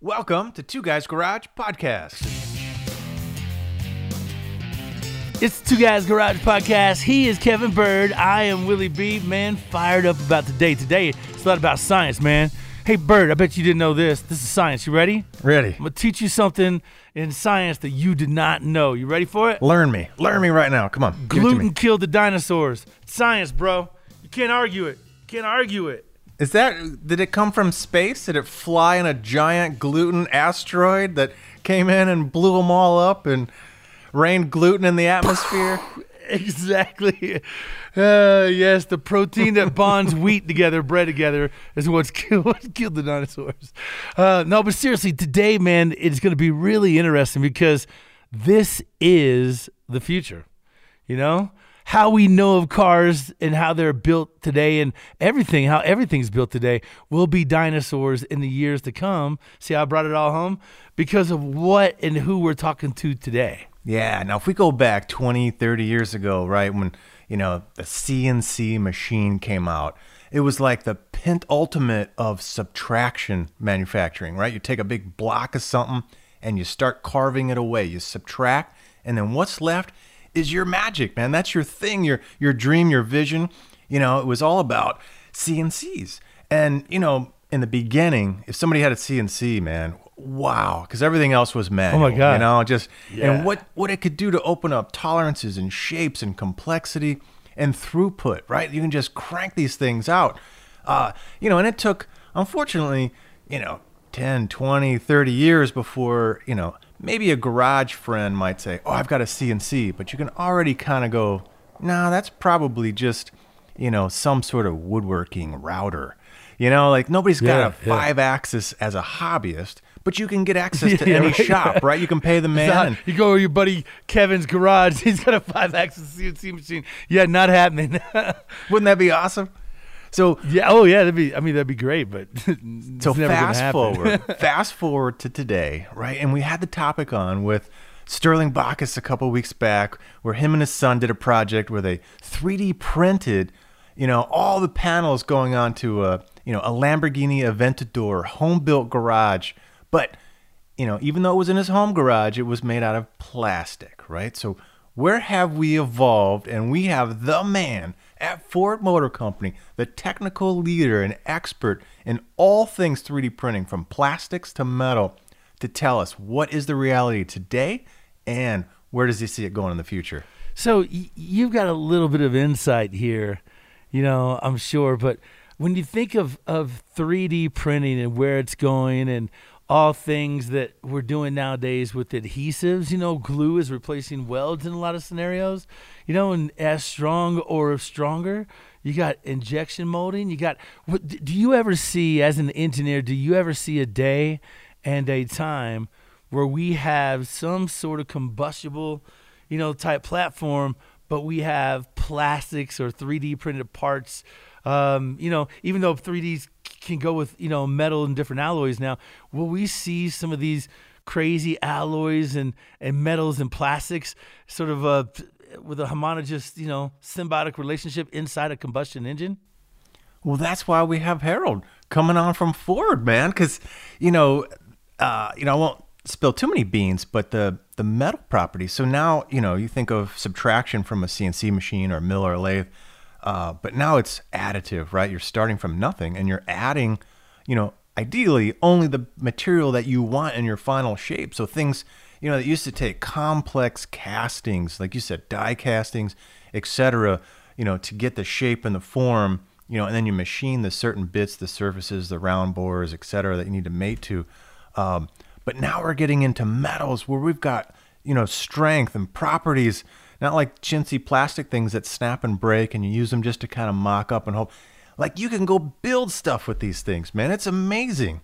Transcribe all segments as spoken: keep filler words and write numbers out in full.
Welcome to Two Guys Garage Podcast. It's Two Guys Garage Podcast. He is Kevin Bird. I am Willie B. Man, fired up about the day today. It's a lot about science, man. Hey, Bird, I bet you didn't know this. This is science. You ready? Ready. I'm going to teach you something in science that you did not know. You ready for it? Learn me. Learn me right now. Come on. Gluten killed the dinosaurs. It's science, bro. You can't argue it. You can't argue it. Is that, did it come from space? Did it fly in a giant gluten asteroid that came in and blew them all up and rained gluten in the atmosphere? Exactly. Uh, yes, the protein that bonds wheat together, bread together, is what's killed, what killed the dinosaurs. Uh, no, but seriously, today, man, it's going to be really interesting because this is the future, you know? How we know of cars and how they're built today and everything, how everything's built today will be dinosaurs in the years to come. See how I brought it all home? Because of what and who we're talking to today. Yeah. Now, if we go back twenty, thirty years ago, right, when, you know, the C N C machine came out, it was like the pentultimate of subtraction manufacturing, right? You take a big block of something and you start carving it away. You subtract, and then what's left is your magic, man. That's your thing, your your dream, your vision. You know, it was all about C N Cs. And, you know, in the beginning, if somebody had a C N C, man, wow, because everything else was manual. Oh, my God. You know, just, yeah. And what, what it could do to open up tolerances and shapes and complexity and throughput, right? You can just crank these things out. Uh, you know, and it took, unfortunately, you know, ten, twenty, thirty years before, you know, maybe a garage friend might say, oh, I've got a C N C, but you can already kind of go, nah, that's probably just, you know, some sort of woodworking router. You know, like nobody's yeah, got a yeah. five axis as a hobbyist, but you can get access to yeah, any right? shop, right? You can pay the man. Not, and, you go to your buddy Kevin's garage, he's got a five axis C N C machine. Yeah, not happening. Wouldn't that be awesome? So yeah, oh yeah, that'd be. I mean, that'd be great, but it's so never fast forward, fast forward to today, right? And we had the topic on with Sterling Bacchus a couple weeks back, where him and his son did a project where they three D printed, you know, all the panels going onto a, you know, a Lamborghini Aventador home built garage, but you know, even though it was in his home garage, it was made out of plastic, right? So where have we evolved? And we have the man at Ford Motor Company, the technical leader and expert in all things three D printing, from plastics to metal, to tell us what is the reality today and where does he see it going in the future. So you've got a little bit of insight here, you know, I'm sure, but when you think of, of three D printing and where it's going and all things that we're doing nowadays with adhesives, you know, glue is replacing welds in a lot of scenarios, you know, and as strong or stronger, you got injection molding, you got, what, do you ever see, as an engineer, do you ever see a day and a time where we have some sort of combustible, you know, type platform, but we have plastics or three D printed parts, um, you know, even though three D's can go with, you know, metal and different alloys now, will we see some of these crazy alloys and, and metals and plastics sort of uh, with a homogeneous, you know, symbiotic relationship inside a combustion engine? Well, that's why we have Harold coming on from Ford, man, because, you know, uh, you know, I won't spill too many beans, but the, the metal property. So now, you know, you think of subtraction from a C N C machine or mill or lathe, Uh, but now it's additive, right? You're starting from nothing and you're adding, you know, ideally only the material that you want in your final shape. So things, you know, that used to take complex castings, like you said, die castings, et cetera, you know, to get the shape and the form, you know, and then you machine the certain bits, the surfaces, the round bores, et cetera, that you need to mate to. Um, but now we're getting into metals where we've got, you know, strength and properties, not like chintzy plastic things that snap and break and you use them just to kind of mock up and hope. Like, you can go build stuff with these things, man. It's amazing.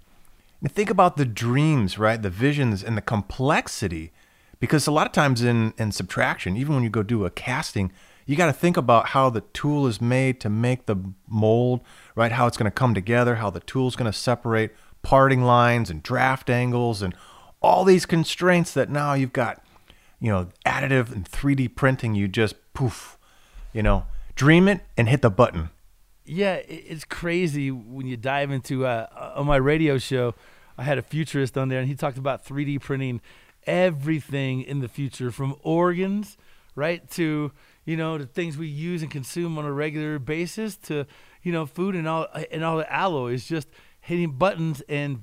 And think about the dreams, right? The visions and the complexity, because a lot of times in, in subtraction, even when you go do a casting, you got to think about how the tool is made to make the mold, right? How it's going to come together, how the tool's going to separate parting lines and draft angles and all these constraints that now you've got, you know, additive and three D printing. You just poof, you know, dream it and hit the button. Yeah, it's crazy when you dive into, uh, on my radio show, I had a futurist on there and he talked about three D printing everything in the future, from organs, right, to, you know, the things we use and consume on a regular basis, to, you know, food and all, and all the alloys, just hitting buttons and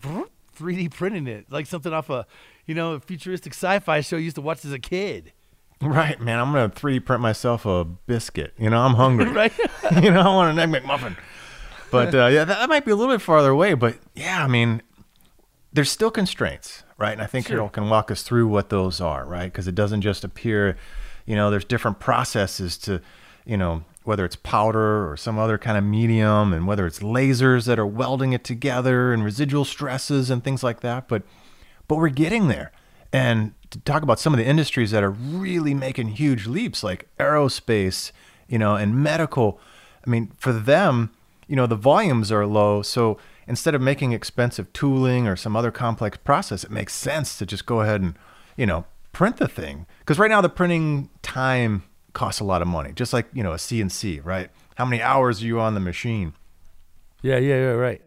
three D printing it, like something off a, you know, a futuristic sci-fi show I used to watch as a kid. Right, man. I'm gonna three D print myself a biscuit. You know, I'm hungry. Right. You know, I want an Egg McMuffin. But uh, yeah, that, that might be a little bit farther away. But yeah, I mean, there's still constraints, right? And I think Harold sure. can walk us through what those are, right? Because it doesn't just appear. You know, there's different processes to, you know, whether it's powder or some other kind of medium, and whether it's lasers that are welding it together and residual stresses and things like that. But, but we're getting there. And to talk about some of the industries that are really making huge leaps, like aerospace, you know, and medical. I mean, for them, you know, the volumes are low. So instead of making expensive tooling or some other complex process, it makes sense to just go ahead and, you know, print the thing. Because right now the printing time costs a lot of money, just like, you know, a C N C, right? How many hours are you on the machine? Yeah, yeah, yeah, right.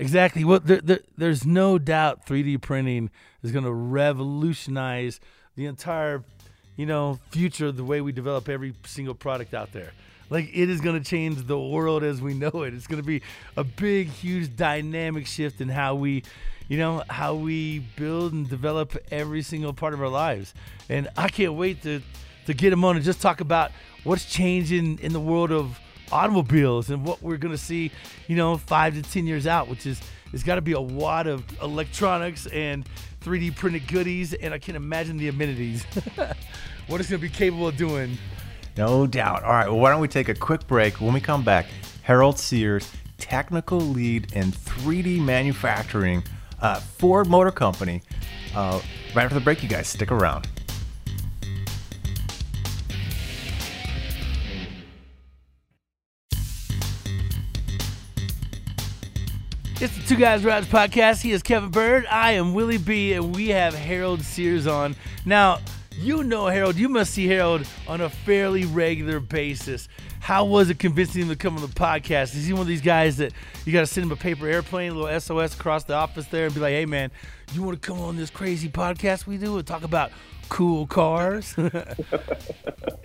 Exactly. Well, there, there, there's no doubt three D printing is going to revolutionize the entire, you know, future, the way we develop every single product out there. Like, it is going to change the world as we know it. It's going to be a big, huge dynamic shift in how we, you know, how we build and develop every single part of our lives. And I can't wait to, to get him on and just talk about what's changing in the world of automobiles and what we're going to see, you know, five to ten years out, which is, it's got to be a wad of electronics and three D printed goodies. And I can't imagine the amenities, what it's going to be capable of doing. No doubt. All right. Well, why don't we take a quick break? When we come back, Harold Sears, technical lead in three D manufacturing, uh, Ford Motor Company. Uh, right after the break, you guys stick around. It's the Two Guys Garage Podcast. He is Kevin Bird. I am Willie B, and we have Harold Sears on. Now, you know Harold. You must see Harold on a fairly regular basis. How was it convincing him to come on the podcast? Is he one of these guys that you got to send him a paper airplane, a little S O S across the office there, and be like, hey, man, you want to come on this crazy podcast we do and talk about cool cars?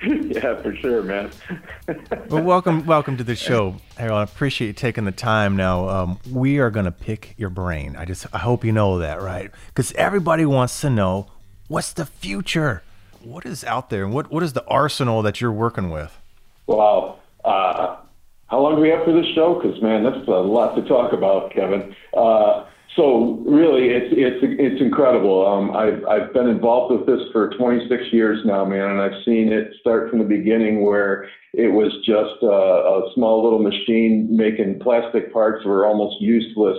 Yeah, for sure, man. Well, welcome welcome to the show, Harold. I appreciate you taking the time. Now, um, we are going to pick your brain. I just I hope you know that, right? Because everybody wants to know, what's the future? What is out there? And what, what is the arsenal that you're working with? Wow. Uh, how long do we have for this show? Because, man, that's a lot to talk about, Kevin. Uh So really, it's it's it's incredible. Um, I've I've been involved with this for twenty-six years now, man, and I've seen it start from the beginning, where it was just a, a small little machine making plastic parts that were almost useless,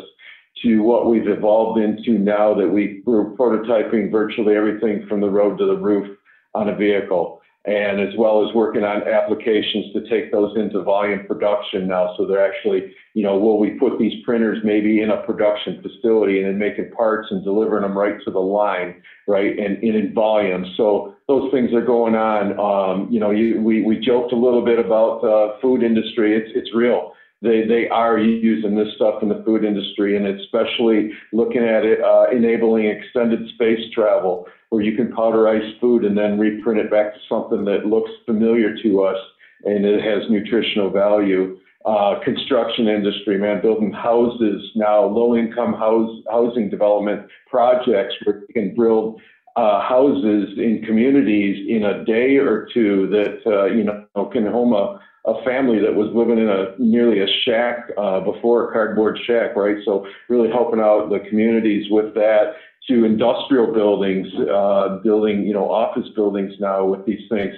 to what we've evolved into now, that we we're prototyping virtually everything from the road to the roof on a vehicle, and as well as working on applications to take those into volume production now. So they're actually, you know, will we put these printers maybe in a production facility and then making parts and delivering them right to the line, right, and, and in volume. So those things are going on. Um, you know, you, we, we joked a little bit about the uh, food industry. It's, it's real. They, they are using this stuff in the food industry, and especially looking at it, uh, enabling extended space travel, where you can powderize food and then reprint it back to something that looks familiar to us and it has nutritional value. uh, construction industry, man, building houses now, low-income house, housing development projects where you can build uh, houses in communities in a day or two that, uh, you know, can home a, a family that was living in a nearly a shack uh, before, a cardboard shack, right? So really helping out the communities with that. To industrial buildings, uh, building, you know, office buildings now with these things.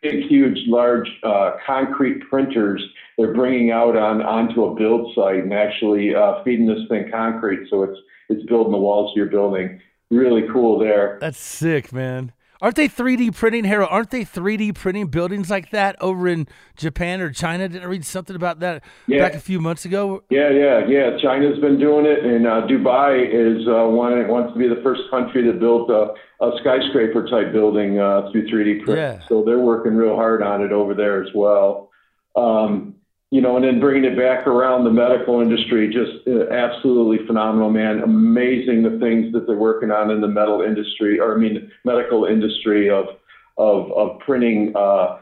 Big, huge, large uh, concrete printers they're bringing out on onto a build site and actually uh, feeding this thing concrete, so it's it's building the walls of your building. Really cool there. That's sick, man. Aren't they three D printing, Harold? Aren't they three D printing buildings like that over in Japan or China? Didn't I read something about that yeah. back a few months ago? Yeah, yeah, yeah. China's been doing it, and uh, Dubai is uh, one. It wants to be the first country to build a, a skyscraper type building uh, through three D print. Yeah. So they're working real hard on it over there as well. Um, you know, and then bringing it back around the medical industry, just uh, absolutely phenomenal, man. Amazing the things that they're working on in the metal industry, or I mean, medical industry of, of, of printing uh,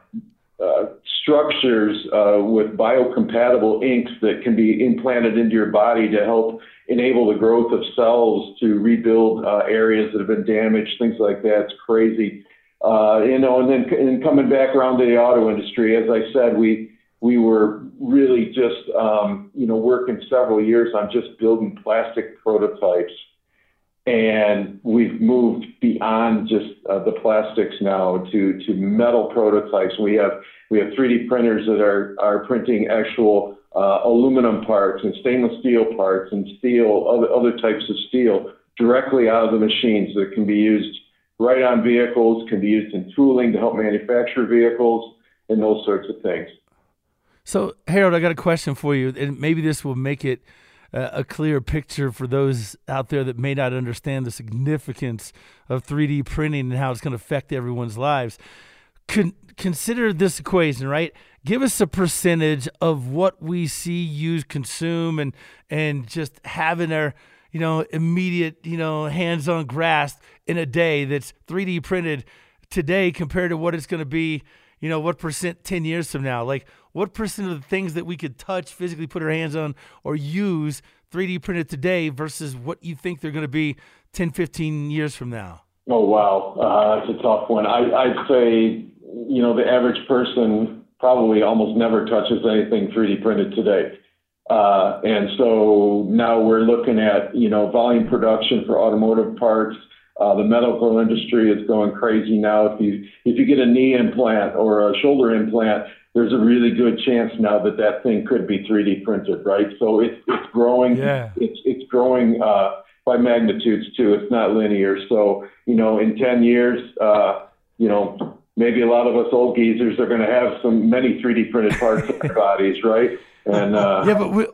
uh, structures uh, with biocompatible inks that can be implanted into your body to help enable the growth of cells to rebuild uh, areas that have been damaged, things like that. It's crazy. Uh, you know, and then and coming back around to the auto industry, as I said, we, We were really just, um, you know, working several years on just building plastic prototypes. And we've moved beyond just uh, the plastics now to, to metal prototypes. We have we have three D printers that are, are printing actual uh, aluminum parts and stainless steel parts and steel, other, other types of steel directly out of the machines that can be used right on vehicles, can be used in tooling to help manufacture vehicles and those sorts of things. So, Harold, I got a question for you, and maybe this will make it uh, a clear picture for those out there that may not understand the significance of three D printing and how it's going to affect everyone's lives. Con- consider this equation, right? Give us a percentage of what we see, use, consume, and and just have in our, you know, immediate, you know, hands-on grasp in a day that's three D printed today compared to what it's going to be, you know, what percent ten years from now? Like, what percent of the things that we could touch, physically put our hands on, or use three D printed today versus what you think they're going to be ten, fifteen years from now? Oh, wow. Uh, that's a tough one. I, I'd say, you know, the average person probably almost never touches anything three D printed today. Uh, and so now we're looking at, you know, volume production for automotive parts. Uh, the medical industry is going crazy now. If you if you get a knee implant or a shoulder implant, there's a really good chance now that that thing could be three D printed, right? So it's it's growing. Yeah. It's it's growing uh, by magnitudes too. It's not linear. So you know, in ten years, uh, you know, maybe a lot of us old geezers are going to have some many three D printed parts in our bodies, right? And uh, yeah, but we,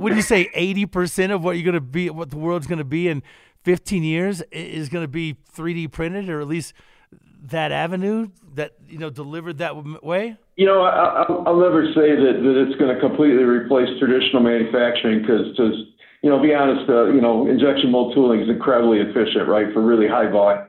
would you say eighty percent of what you're going to be, what the world's going to be, in fifteen years is going to be three D printed, or at least that avenue that, you know, delivered that way? You know, I, I'll, I'll never say that, that it's going to completely replace traditional manufacturing because, just, you know, be honest, uh, you know, injection mold tooling is incredibly efficient, right, for really high volumes.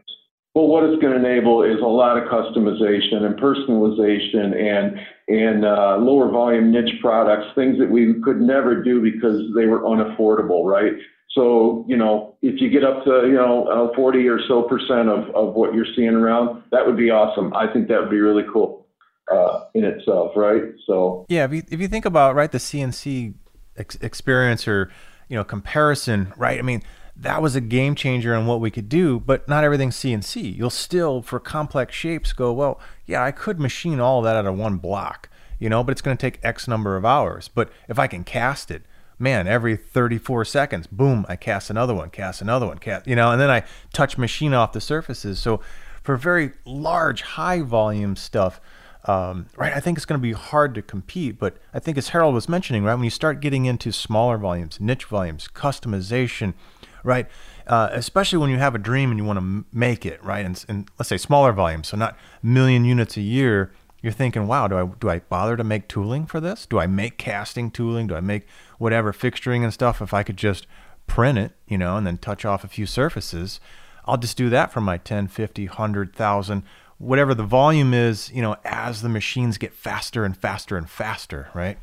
But what it's going to enable is a lot of customization and personalization and and uh, lower volume niche products, things that we could never do because they were unaffordable, right? So, you know, if you get up to, you know, uh, forty or so percent of, of what you're seeing around, that would be awesome. I think that would be really cool uh, in itself, right? So yeah, if you, if you think about, right, the C N C ex- experience or, you know, comparison, right? I mean, that was a game changer in what we could do, but not everything's C N C. You'll still, for complex shapes, go, well, yeah, I could machine all that out of one block, you know, but it's going to take X number of hours. But if I can cast it, man, every thirty-four seconds, boom, I cast another one, cast another one, cast, you know, and then I touch machine off the surfaces. So for very large, high volume stuff, um, right, I think it's going to be hard to compete. But I think, as Harold was mentioning, right, when you start getting into smaller volumes, niche volumes, customization, right, uh, especially when you have a dream and you want to make it, right, and, and let's say smaller volumes, so not a million units a year, you're thinking, wow, do I do I bother to make tooling for this? Do I make casting tooling? Do I make whatever fixturing and stuff? If I could just print it, you know, and then touch off a few surfaces, I'll just do that for my ten, fifty, one hundred thousand, whatever the volume is, you know, as the machines get faster and faster and faster, right?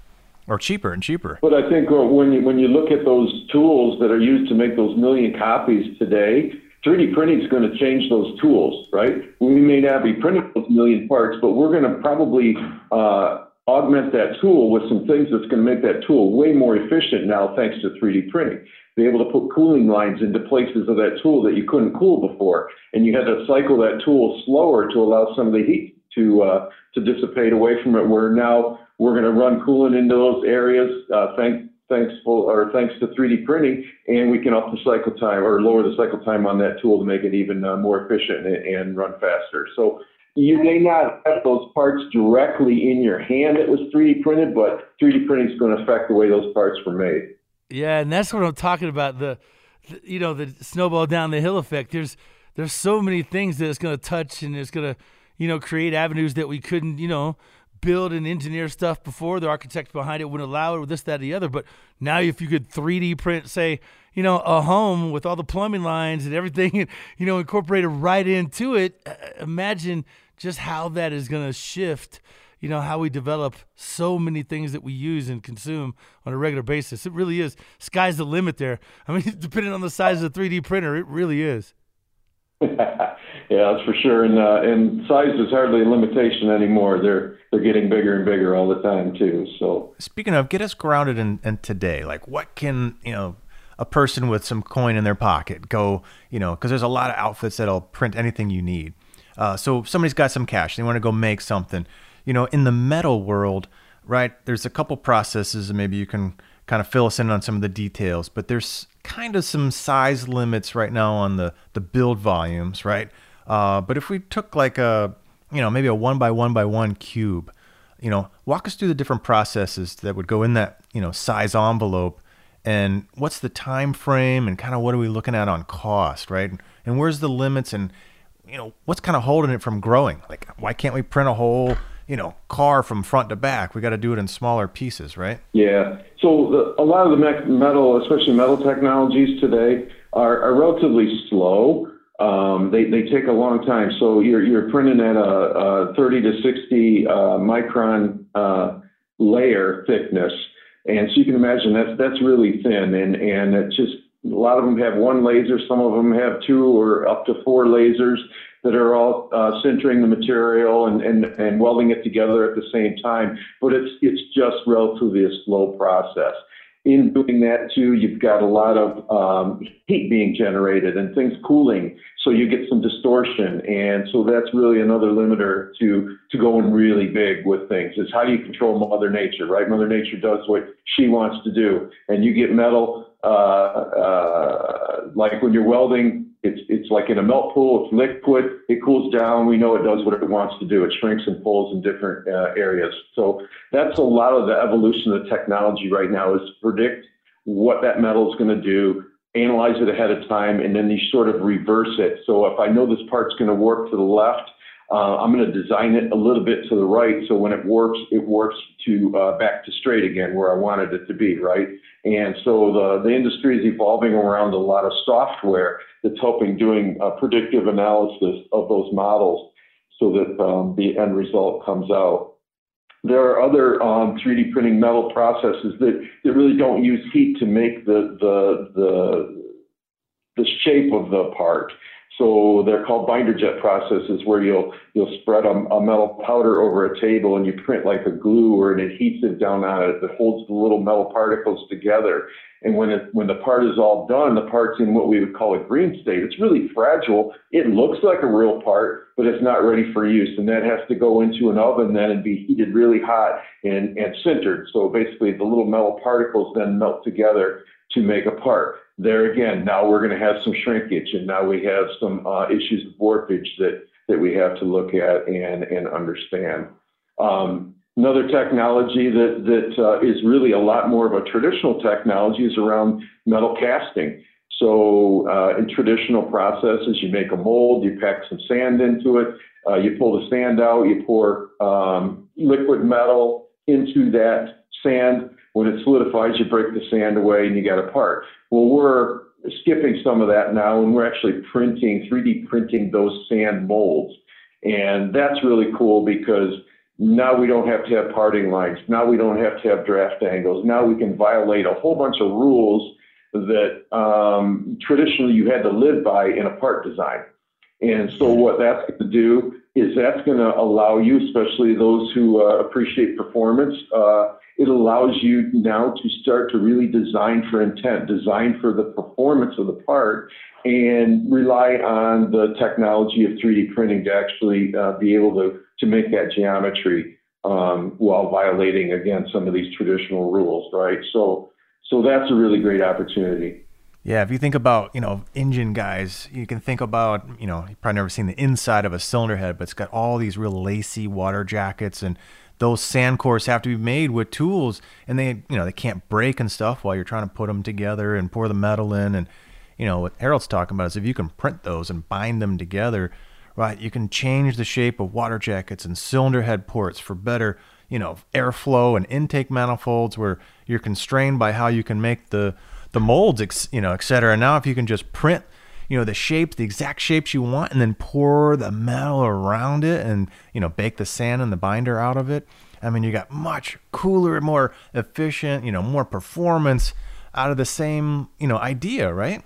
or cheaper and cheaper. But I think when you, when you look at those tools that are used to make those million copies today, three D printing is going to change those tools, right? We may not be printing those million parts, but we're going to probably uh, augment that tool with some things that's going to make that tool way more efficient now thanks to three D printing. They're able to put cooling lines into places of that tool that you couldn't cool before, and you had to cycle that tool slower to allow some of the heat to uh, to dissipate away from it, where now we're going to run coolant into those areas uh, thanks thanks or thanks to three D printing, and we can up the cycle time or lower the cycle time on that tool to make it even uh, more efficient and, and run faster. So you may not have those parts directly in your hand that was three D printed, but three D printing is going to affect the way those parts were made. Yeah, and that's what I'm talking about, the, the you know, the snowball down the hill effect. There's there's so many things that it's going to touch, and it's going to, you know, create avenues that we couldn't, you know, build and engineer stuff before. The architect behind it wouldn't allow it, or this, that, or the other. But now if you could three D print, say, you know, a home with all the plumbing lines and everything, you know, incorporated right into it, imagine just how that is going to shift, you know, how we develop so many things that we use and consume on a regular basis. It really is. Sky's the limit there. I mean, depending on the size of the three D printer, it really is. Yeah, that's for sure. And uh, and size is hardly a limitation anymore. They're they're getting bigger and bigger all the time too. So speaking of, get us grounded in, in today. Like, what can, you know, a person with some coin in their pocket go, you know, because there's a lot of outfits that'll print anything you need. Uh, so somebody's got some cash. They want to go make something. You know, in the metal world, right, there's a couple processes, and maybe you can kind of fill us in on some of the details, but there's kind of some size limits right now on the, the build volumes, right? Uh, but if we took like a, you know, maybe a one by one by one cube, you know, walk us through the different processes that would go in that, you know, size envelope, and what's the time frame, and kind of what are we looking at on cost, right? And where's the limits, and, you know, what's kind of holding it from growing? Like, why can't we print a whole, you know, car from front to back? We got to do it in smaller pieces, right? Yeah. So the, a lot of the metal, especially metal technologies today, are, are relatively slow. Um, they, they take a long time. So you're, you're printing at a, a thirty to sixty uh, micron uh, layer thickness. And so you can imagine that's, that's really thin. And, and it's just, a lot of them have one laser. Some of them have two or up to four lasers that are all uh, sintering the material and, and, and welding it together at the same time. But it's it's just relatively a slow process. In doing that, too, you've got a lot of um, heat being generated and things cooling, so you get some distortion. And so that's really another limiter to, to going really big with things, is how do you control Mother Nature, right? Mother Nature does what she wants to do. And you get metal, uh, uh, like when you're welding, It's it's like in a melt pool, it's liquid, it cools down, we know it does what it wants to do. It shrinks and pulls in different uh, areas. So that's a lot of the evolution of the technology right now, is to predict what that metal is going to do, analyze it ahead of time, and then you sort of reverse it. So if I know this part's going to warp to the left, uh, I'm going to design it a little bit to the right, so when it warps, it warps to uh, back to straight again where I wanted it to be, right? And so the, the industry is evolving around a lot of software that's helping doing a predictive analysis of those models so that um, the end result comes out. There are other um, three D printing metal processes that, that really don't use heat to make the, the, the, the shape of the part. So they're called binder jet processes, where you'll you'll spread a, a metal powder over a table and you print like a glue or an adhesive down on it that holds the little metal particles together. And when it, when the part is all done, the part's in what we would call a green state. It's really fragile. It looks like a real part, but it's not ready for use. And that has to go into an oven then and be heated really hot and, and sintered. So basically the little metal particles then melt together to make a part. There again, now we're going to have some shrinkage, and now we have some uh, issues of warpage that, that we have to look at and, and understand. Um, another technology that, that uh, is really a lot more of a traditional technology is around metal casting. So uh, in traditional processes, you make a mold, you pack some sand into it, uh, you pull the sand out, you pour um, liquid metal into that sand. When it solidifies, you break the sand away and you got a part. Well, we're skipping some of that now, and we're actually printing, three D printing those sand molds. And that's really cool because Now we don't have to have parting lines. Now we don't have to have draft angles. Now we can violate a whole bunch of rules that um, traditionally you had to live by in a part design. And so what that's going to do is that's going to allow you, especially those who uh, appreciate performance, uh, it allows you now to start to really design for intent, design for the performance of the part, and rely on the technology of three D printing to actually uh, be able to, to make that geometry um, while violating, again, some of these traditional rules, right? So, so that's a really great opportunity. Yeah, if you think about, you know, engine guys, you can think about, you know, you've probably never seen the inside of a cylinder head, but it's got all these real lacy water jackets, and those sand cores have to be made with tools, and they, you know, they can't break and stuff while you're trying to put them together and pour the metal in. And, you know, what Harold's talking about is if you can print those and bind them together, right, you can change the shape of water jackets and cylinder head ports for better, you know, airflow and intake manifolds where you're constrained by how you can make the the molds, you know, et cetera. And now if you can just print, you know, the shapes, the exact shapes you want, and then pour the metal around it and, you know, bake the sand and the binder out of it. I mean, you got much cooler, more efficient, you know, more performance out of the same, you know, idea, right?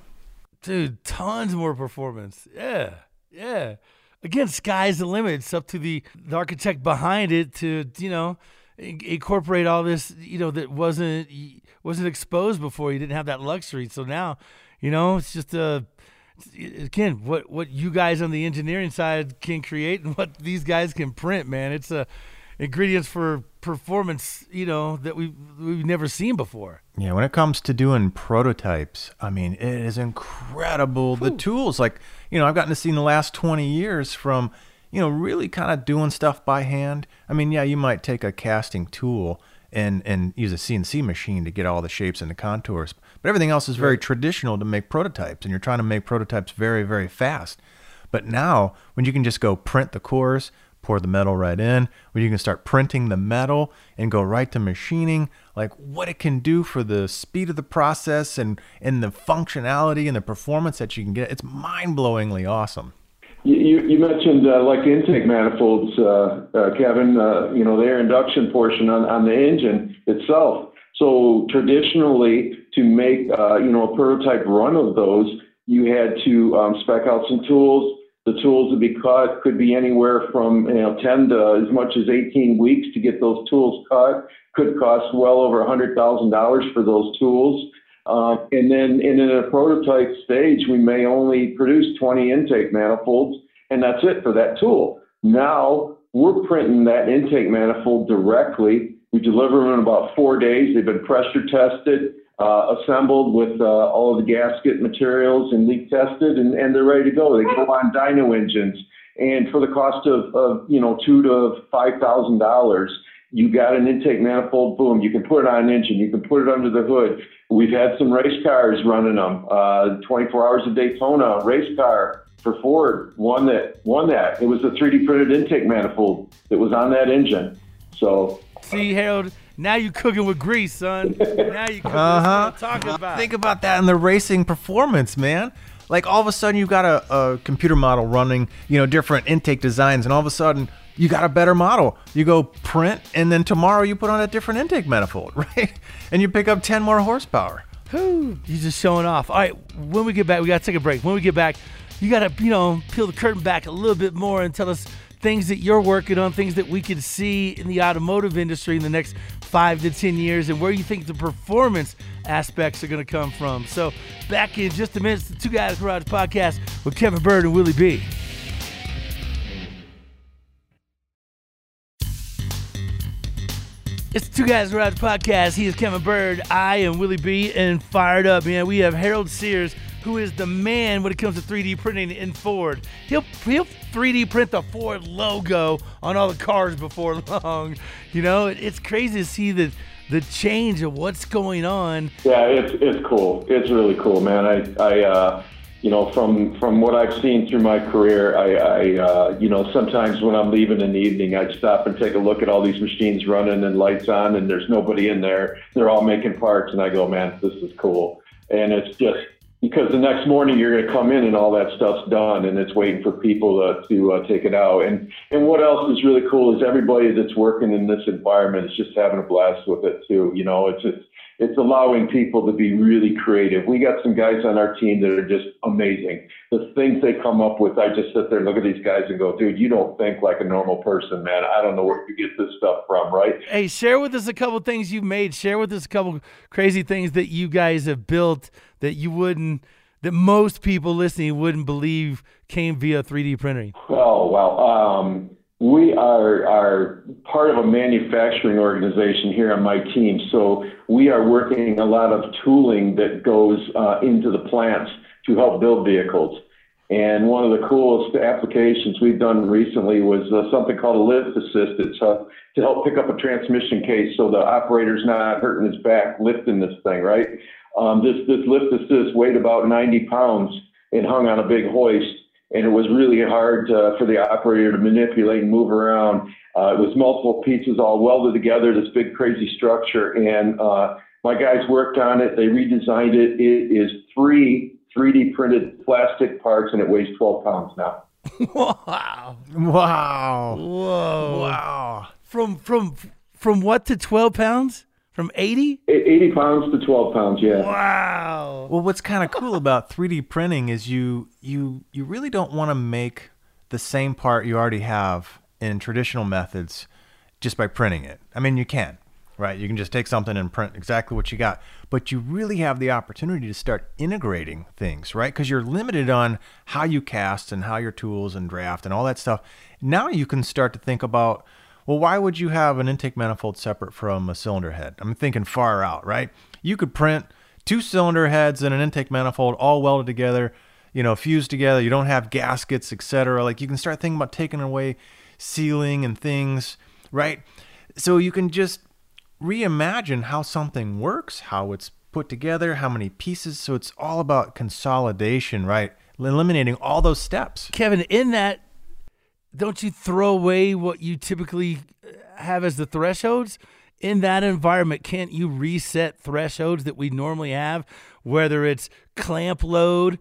Dude, tons more performance. Yeah, yeah. Again, sky's the limit. It's up to the, the architect behind it to, you know, incorporate all this, you know, that wasn't wasn't exposed before. You didn't have that luxury. So now, you know, it's just a, again, what what you guys on the engineering side can create and what these guys can print, man. It's a ingredients for performance, you know, that we we've, we've never seen before. Yeah, when it comes to doing prototypes, I mean, it is incredible. Whew. The tools, like, you know, I've gotten to see in the last twenty years from, you know, really kind of doing stuff by hand. I mean, yeah, you might take a casting tool and and use a C N C machine to get all the shapes and the contours, but everything else is very traditional to make prototypes, and you're trying to make prototypes very, very fast. But now, when you can just go print the cores, pour the metal right in, when you can start printing the metal and go right to machining, like what it can do for the speed of the process and, and the functionality and the performance that you can get, it's mind-blowingly awesome. You, you mentioned uh, like intake manifolds, uh, uh, Kevin, uh, you know, the air induction portion on, on the engine itself. So traditionally, to make, uh, you know, a prototype run of those, you had to um, spec out some tools. The tools to be cut could be anywhere from, you know, ten to as much as eighteen weeks to get those tools cut. Could cost well over one hundred thousand dollars for those tools. Um, and then and in a prototype stage, we may only produce twenty intake manifolds, and that's it for that tool. Now we're printing that intake manifold directly. We deliver them in about four days. They've been pressure tested, uh, assembled with uh, all of the gasket materials and leak tested, and, and they're ready to go. They go on dyno engines, and for the cost of, of you know, two to five thousand dollars. You got an intake manifold, boom, you can put it on an engine, you can put it under the hood. We've had some race cars running them, uh, twenty-four hours of Daytona, race car for Ford, won that, won that. It was a three D printed intake manifold that was on that engine. So, see, Harold, now you're cooking with grease, son. Now you're cooking uh-huh. with what I'm talking about. Think about that in the racing performance, man. Like all of a sudden you've got a, a computer model running, you know, different intake designs, and all of a sudden, you got a better model. You go print, and then tomorrow you put on a different intake manifold, right? And you pick up ten more horsepower. Whew, you're just showing off. All right, when we get back, we got to take a break. When we get back, you got to, you know, peel the curtain back a little bit more and tell us things that you're working on, things that we can see in the automotive industry in the next five to ten years, and where you think the performance aspects are going to come from. So back in just a minute, it's the Two Guys Garage Podcast with Kevin Bird and Willie B. It's the Two Guys Garage Podcast. He is Kevin Bird. I am Willie B. And fired up, man, we have Harold Sears, who is the man when it comes to three D printing in Ford. He'll, he'll three D print the Ford logo on all the cars before long. You know, it's crazy to see the, the change of what's going on. Yeah, it's it's cool. It's really cool, man. I, I uh, you know, from, from what I've seen through my career, I, I uh, you know, sometimes when I'm leaving in the evening, I'd stop and take a look at all these machines running and lights on, and there's nobody in there. They're all making parts, and I go, man, this is cool. And it's just, because the next morning you're going to come in and all that stuff's done and it's waiting for people to, to uh, take it out. And, and what else is really cool is everybody that's working in this environment is just having a blast with it too. You know, it's just, it's allowing people to be really creative. We got some guys on our team that are just amazing. The things they come up with, I just sit there and look at these guys and go, dude, you don't think like a normal person, man. I don't know where you get this stuff from, right? Hey, share with us a couple of things you've made. Share with us a couple of crazy things that you guys have built that you wouldn't, that most people listening wouldn't believe came via three D printing. Oh, well, um, we are, are part of a manufacturing organization here on my team, so we are working a lot of tooling that goes uh, into the plants to help build vehicles. And one of the coolest applications we've done recently was uh, something called a lift assist. It's uh, to help pick up a transmission case so the operator's not hurting his back lifting this thing, right? Um, this, this lift assist weighed about ninety pounds and hung on a big hoist. And it was really hard uh, for the operator to manipulate and move around. Uh, it was multiple pieces all welded together, this big crazy structure. And uh, my guys worked on it. They redesigned it. It is three three D printed plastic parts, and it weighs twelve pounds now. Wow! Wow! Whoa! Wow! From from from what to twelve pounds? From eighty? eighty pounds to twelve pounds, yeah. Wow. Well, what's kind of cool about three D printing is you you you really don't want to make the same part you already have in traditional methods just by printing it. I mean, you can, right? You can just take something and print exactly what you got. But you really have the opportunity to start integrating things, right? Because you're limited on how you cast and how your tools and draft and all that stuff. Now you can start to think about, well, why would you have an intake manifold separate from a cylinder head? I'm thinking far out, right? You could print two cylinder heads and an intake manifold all welded together, you know, fused together. You don't have gaskets, et cetera. Like, you can start thinking about taking away sealing and things, right? So you can just reimagine how something works, how it's put together, how many pieces. So it's all about consolidation, right? Eliminating all those steps. Kevin, in that, don't you throw away what you typically have as the thresholds? In that environment, can't you reset thresholds that we normally have, whether it's clamp load,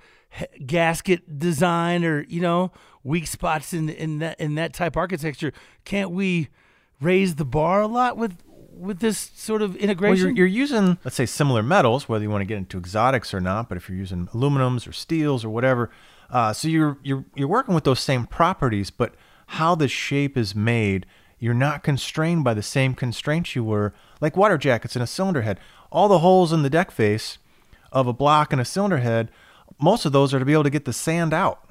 gasket design, or, you know, weak spots in, in that in that type architecture? Can't we raise the bar a lot with with this sort of integration? Well, you're, you're using, let's say, similar metals, whether you want to get into exotics or not, but if you're using aluminums or steels or whatever, Uh, so you're, you're, you're working with those same properties, but how the shape is made, you're not constrained by the same constraints you were, like water jackets in a cylinder head. All the holes in the deck face of a block and a cylinder head, most of those are to be able to get the sand out.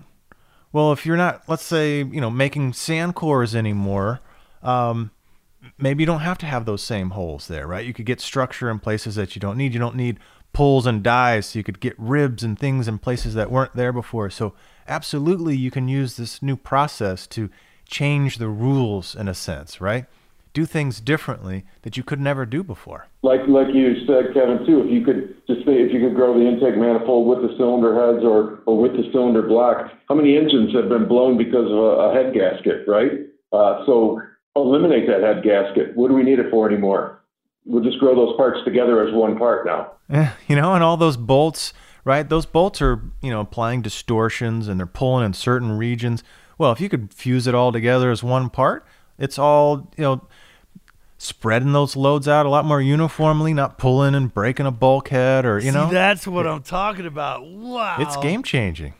Well, if you're not, let's say, you know, making sand cores anymore, um, maybe you don't have to have those same holes there, right? You could get structure in places that you don't need. You don't need pulls and dies, so you could get ribs and things in places that weren't there before. So absolutely, you can use this new process to change the rules in a sense, right? Do things differently that you could never do before. Like like you said, Kevin, too, if you could just say, if you could grow the intake manifold with the cylinder heads or, or with the cylinder block, how many engines have been blown because of a, a head gasket, right? Uh, so eliminate that head gasket. What do we need it for anymore? We'll just grow those parts together as one part now. Yeah, you know, and all those bolts, right? Those bolts are, you know, applying distortions and they're pulling in certain regions. Well, if you could fuse it all together as one part, it's all, you know, spreading those loads out a lot more uniformly, not pulling and breaking a bulkhead or, you know. See, that's what I'm talking about. Wow. It's game changing.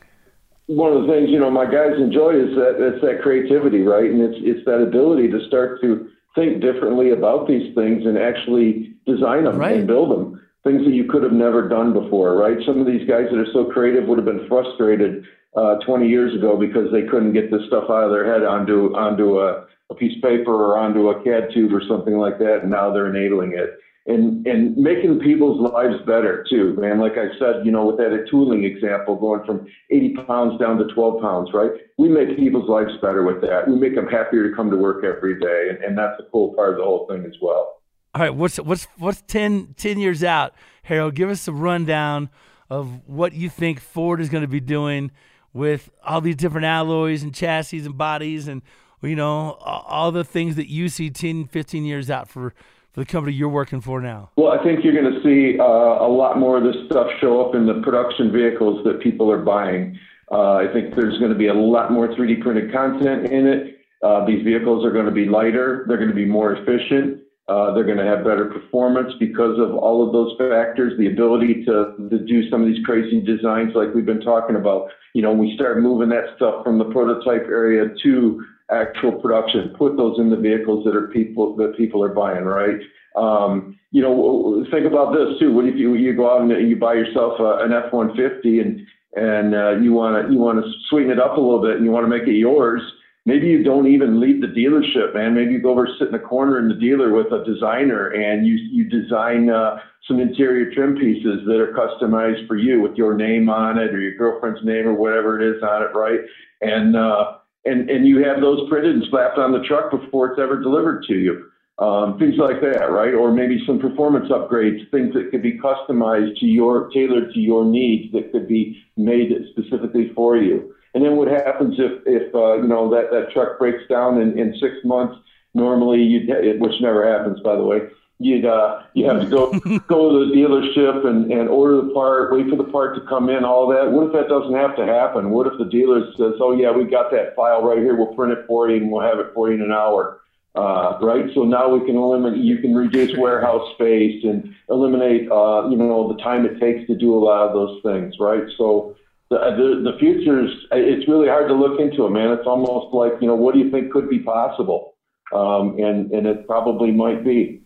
One of the things, you know, my guys enjoy is that it's that creativity, right? And it's it's that ability to start to think differently about these things and actually design them, right, and build them. Things that you could have never done before, right? Some of these guys that are so creative would have been frustrated uh, twenty years ago because they couldn't get this stuff out of their head onto onto a, a piece of paper or onto a C A D tube or something like that, and now they're enabling it. And and making people's lives better too, man. Like I said, you know, with that tooling example, going from eighty pounds down to twelve pounds, right? We make people's lives better with that. We make them happier to come to work every day, and, and that's the cool part of the whole thing as well. All right, what's what's what's ten, ten years out, Harold? Give us a rundown of what you think Ford is going to be doing with all these different alloys and chassis and bodies, and, you know, all the things that you see ten, fifteen years out for for the company you're working for now? Well, I think you're going to see uh, a lot more of this stuff show up in the production vehicles that people are buying. Uh, I think there's going to be a lot more three D printed content in it. Uh, these vehicles are going to be lighter. They're going to be more efficient. Uh, they're going to have better performance because of all of those factors, the ability to, to do some of these crazy designs like we've been talking about. You know, we start moving that stuff from the prototype area to actual production, put those in the vehicles that are people that people are buying, right? Um, you know, think about this too. What if you you go out and you buy yourself a, an F one fifty and and uh, you want to you want to sweeten it up a little bit and you want to make it yours? Maybe you don't even leave the dealership, man. Maybe you go over, sit in the corner in the dealer with a designer, and you you design uh, some interior trim pieces that are customized for you with your name on it or your girlfriend's name or whatever it is on it, right? And uh, and and you have those printed and slapped on the truck before it's ever delivered to you. Um, things like that, right? Or maybe some performance upgrades, things that could be customized to your, tailored to your needs, that could be made specifically for you. And then what happens if, if uh, you know, that, that truck breaks down in, in six months? Normally, you'd, which never happens, by the way, you'd uh, you have to go go to the dealership and, and order the part, wait for the part to come in, all that. What if that doesn't have to happen? What if the dealer says, "Oh yeah, we got that file right here. We'll print it for you, and we'll have it for you in an hour." Uh, right, so now we can eliminate. You can reduce warehouse space and eliminate, uh, you know, the time it takes to do a lot of those things. Right, so. The, the the future's, it's really hard to look into it, man. It's almost like, you know, what do you think could be possible? Um, and, and it probably might be.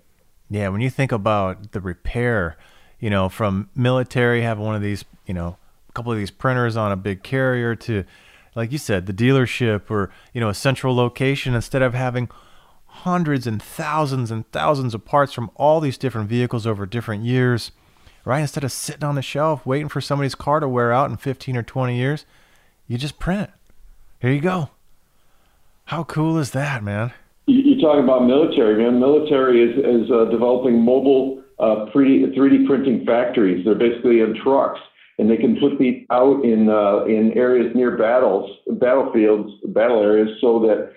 Yeah, when you think about the repair, you know, from military, have one of these, you know, a couple of these printers on a big carrier to, like you said, the dealership or, you know, a central location, instead of having hundreds and thousands and thousands of parts from all these different vehicles over different years. Right? Instead of sitting on the shelf waiting for somebody's car to wear out in fifteen or twenty years, you just print it. Here you go. How cool is that, man? You're talking about military, man. Military is, is uh, developing mobile uh, three D printing factories. They're basically in trucks, and they can put these out in uh, in areas near battles, battlefields, battle areas, so that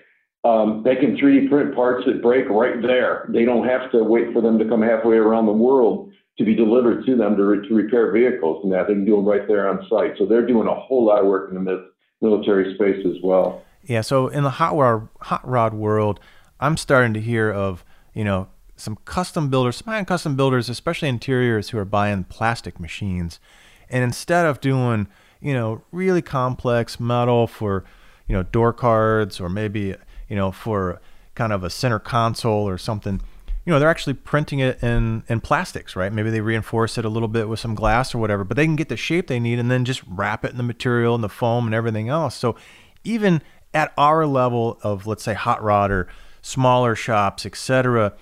Um, they can three D print parts that break right there. They don't have to wait for them to come halfway around the world to be delivered to them to, re- to repair vehicles and that. They can do them right there on site. So they're doing a whole lot of work in the military space as well. Yeah, so in the hot rod, hot rod world, I'm starting to hear of, you know, some custom builders, some high-end custom builders, especially interiors, who are buying plastic machines. And instead of doing, you know, really complex metal for, you know, door cards or maybe, you know, for kind of a center console or something, you know, they're actually printing it in, in plastics, right? Maybe they reinforce it a little bit with some glass or whatever, but they can get the shape they need and then just wrap it in the material and the foam and everything else. So even at our level of, let's say, hot rod or smaller shops, et cetera,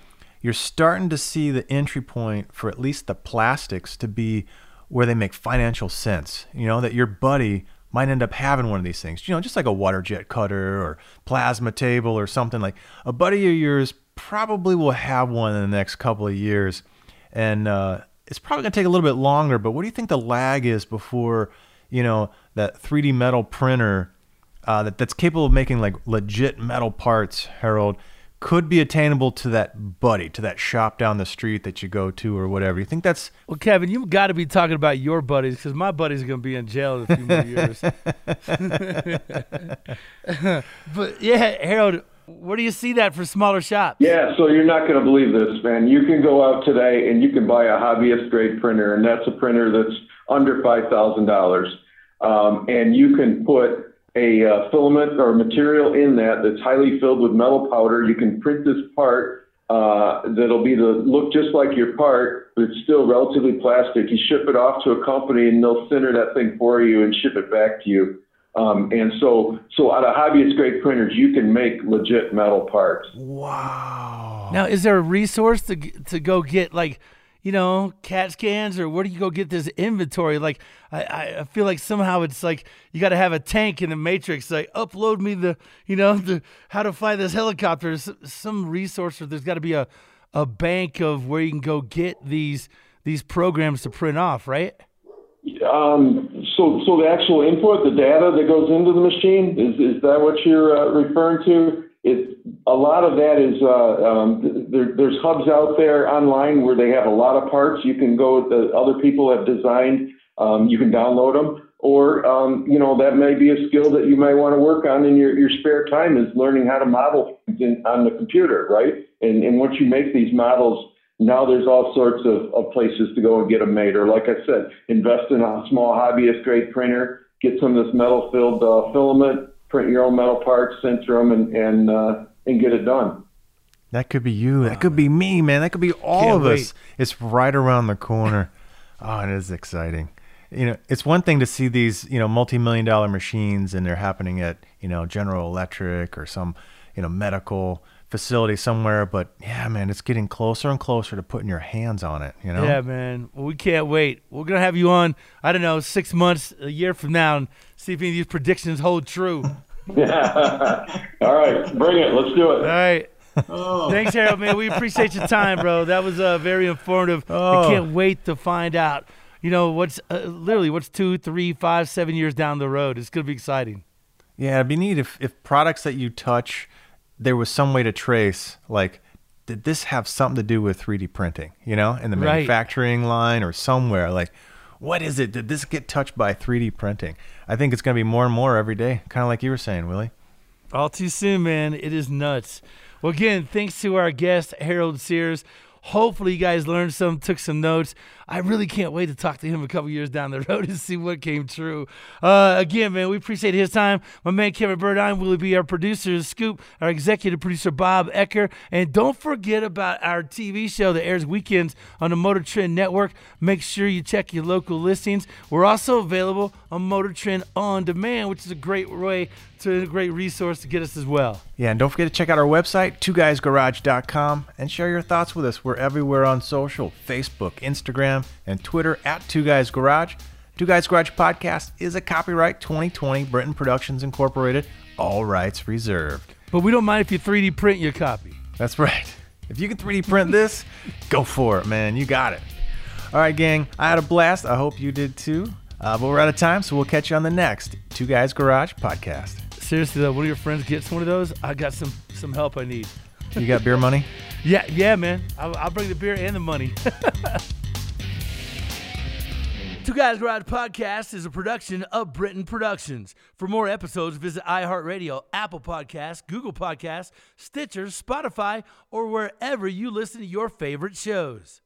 you're starting to see the entry point for at least the plastics to be where they make financial sense, you know, that your buddy might end up having one of these things, you know, just like a water jet cutter or plasma table or something. Like a buddy of yours probably will have one in the next couple of years. And uh, it's probably gonna take a little bit longer, but what do you think the lag is before, you know, that three D metal printer uh, that, that's capable of making like legit metal parts, Harold, could be attainable to that buddy, to that shop down the street that you go to or whatever? You think that's... Well, Kevin, you've got to be talking about your buddies, because my buddy's going to be in jail in a few more years. But, yeah, Harold, where do you see that for smaller shops? Yeah, so you're not going to believe this, man. You can go out today and you can buy a hobbyist-grade printer, and that's a printer that's under five thousand dollars. Um, and you can put a uh, filament or material in that that's highly filled with metal powder. You can print this part uh, that'll be the look just like your part, but it's still relatively plastic. You ship it off to a company and they'll center that thing for you and ship it back to you. Um, and so, so out of hobbyist grade printers, you can make legit metal parts. Wow. Now, is there a resource to to go get, like, you know, CAT scans, or where do you go get this inventory? Like, I, I feel like somehow it's like you got to have a tank in the Matrix. Like, upload me the, you know, the how to fly this helicopter. Some resource, or there's got to be a, a bank of where you can go get these these programs to print off, right? Um. So, so the actual input, the data that goes into the machine, is is that what you're uh, referring to? It, a lot of that is, uh, um, there, there's hubs out there online where they have a lot of parts. You can go, the other people have designed, um, you can download them, or, um, you know, that may be a skill that you might want to work on in your, your spare time, is learning how to model in, on the computer, right? And, and once you make these models, now there's all sorts of, of places to go and get them made. Or like I said, invest in a small hobbyist grade printer, get some of this metal filled uh, filament, print your own metal parts, center them, and and, uh, and get it done. That could be you. That could be me, man. That could be all Can't of wait. us. It's right around the corner. Oh, it is exciting. You know, it's one thing to see these, you know, multi-million dollar machines, and they're happening at, you know, General Electric or some, you know, medical facility somewhere, but yeah, man, it's getting closer and closer to putting your hands on it, you know? Yeah, man. Well, we can't wait. We're going to have you on, I don't know, six months, a year from now, and see if any of these predictions hold true. Yeah. All right. Bring it. Let's do it. All right. Oh. Thanks, Harold, man. We appreciate your time, bro. That was uh, very informative. Oh. I can't wait to find out, you know, what's uh, literally what's two, three, five, seven years down the road. It's going to be exciting. Yeah, it'd be neat if, if products that you touch, there was some way to trace, like, did this have something to do with three D printing, you know, in the right. manufacturing line or somewhere? Like, what is it? Did this get touched by three D printing? I think it's going to be more and more every day, kind of like you were saying, Willie. All too soon, man. It is nuts. Well, again, thanks to our guest, Harold Sears. Hopefully you guys learned some, took some notes. I really can't wait to talk to him a couple years down the road and see what came true. Uh, again, man, we appreciate his time. My man, Kevin Bird, I'm Willie B. Our producer, Scoop, our executive producer, Bob Ecker. And don't forget about our T V show that airs weekends on the Motor Trend Network. Make sure you check your local listings. We're also available on Motor Trend On Demand, which is a great way to a great resource to get us as well. Yeah, and don't forget to check out our website, two guys garage dot com, and share your thoughts with us. We're everywhere on social, Facebook, Instagram, and Twitter at Two Guys Garage. Two Guys Garage Podcast is a copyright twenty twenty Britain Productions Incorporated, all rights reserved. But we don't mind if you three D print your copy. That's right. If you can three D print this, go for it, man. You got it. All right, gang, I had a blast. I hope you did too. Uh, but we're out of time, so we'll catch you on the next Two Guys Garage Podcast. Seriously, though, one of your friends gets one of those, I got some some help I need. You got beer money? Yeah, yeah, man. I'll, I'll bring the beer and the money. Two Guys Garage Podcast is a production of Britain Productions. For more episodes, visit iHeartRadio, Apple Podcasts, Google Podcasts, Stitcher, Spotify, or wherever you listen to your favorite shows.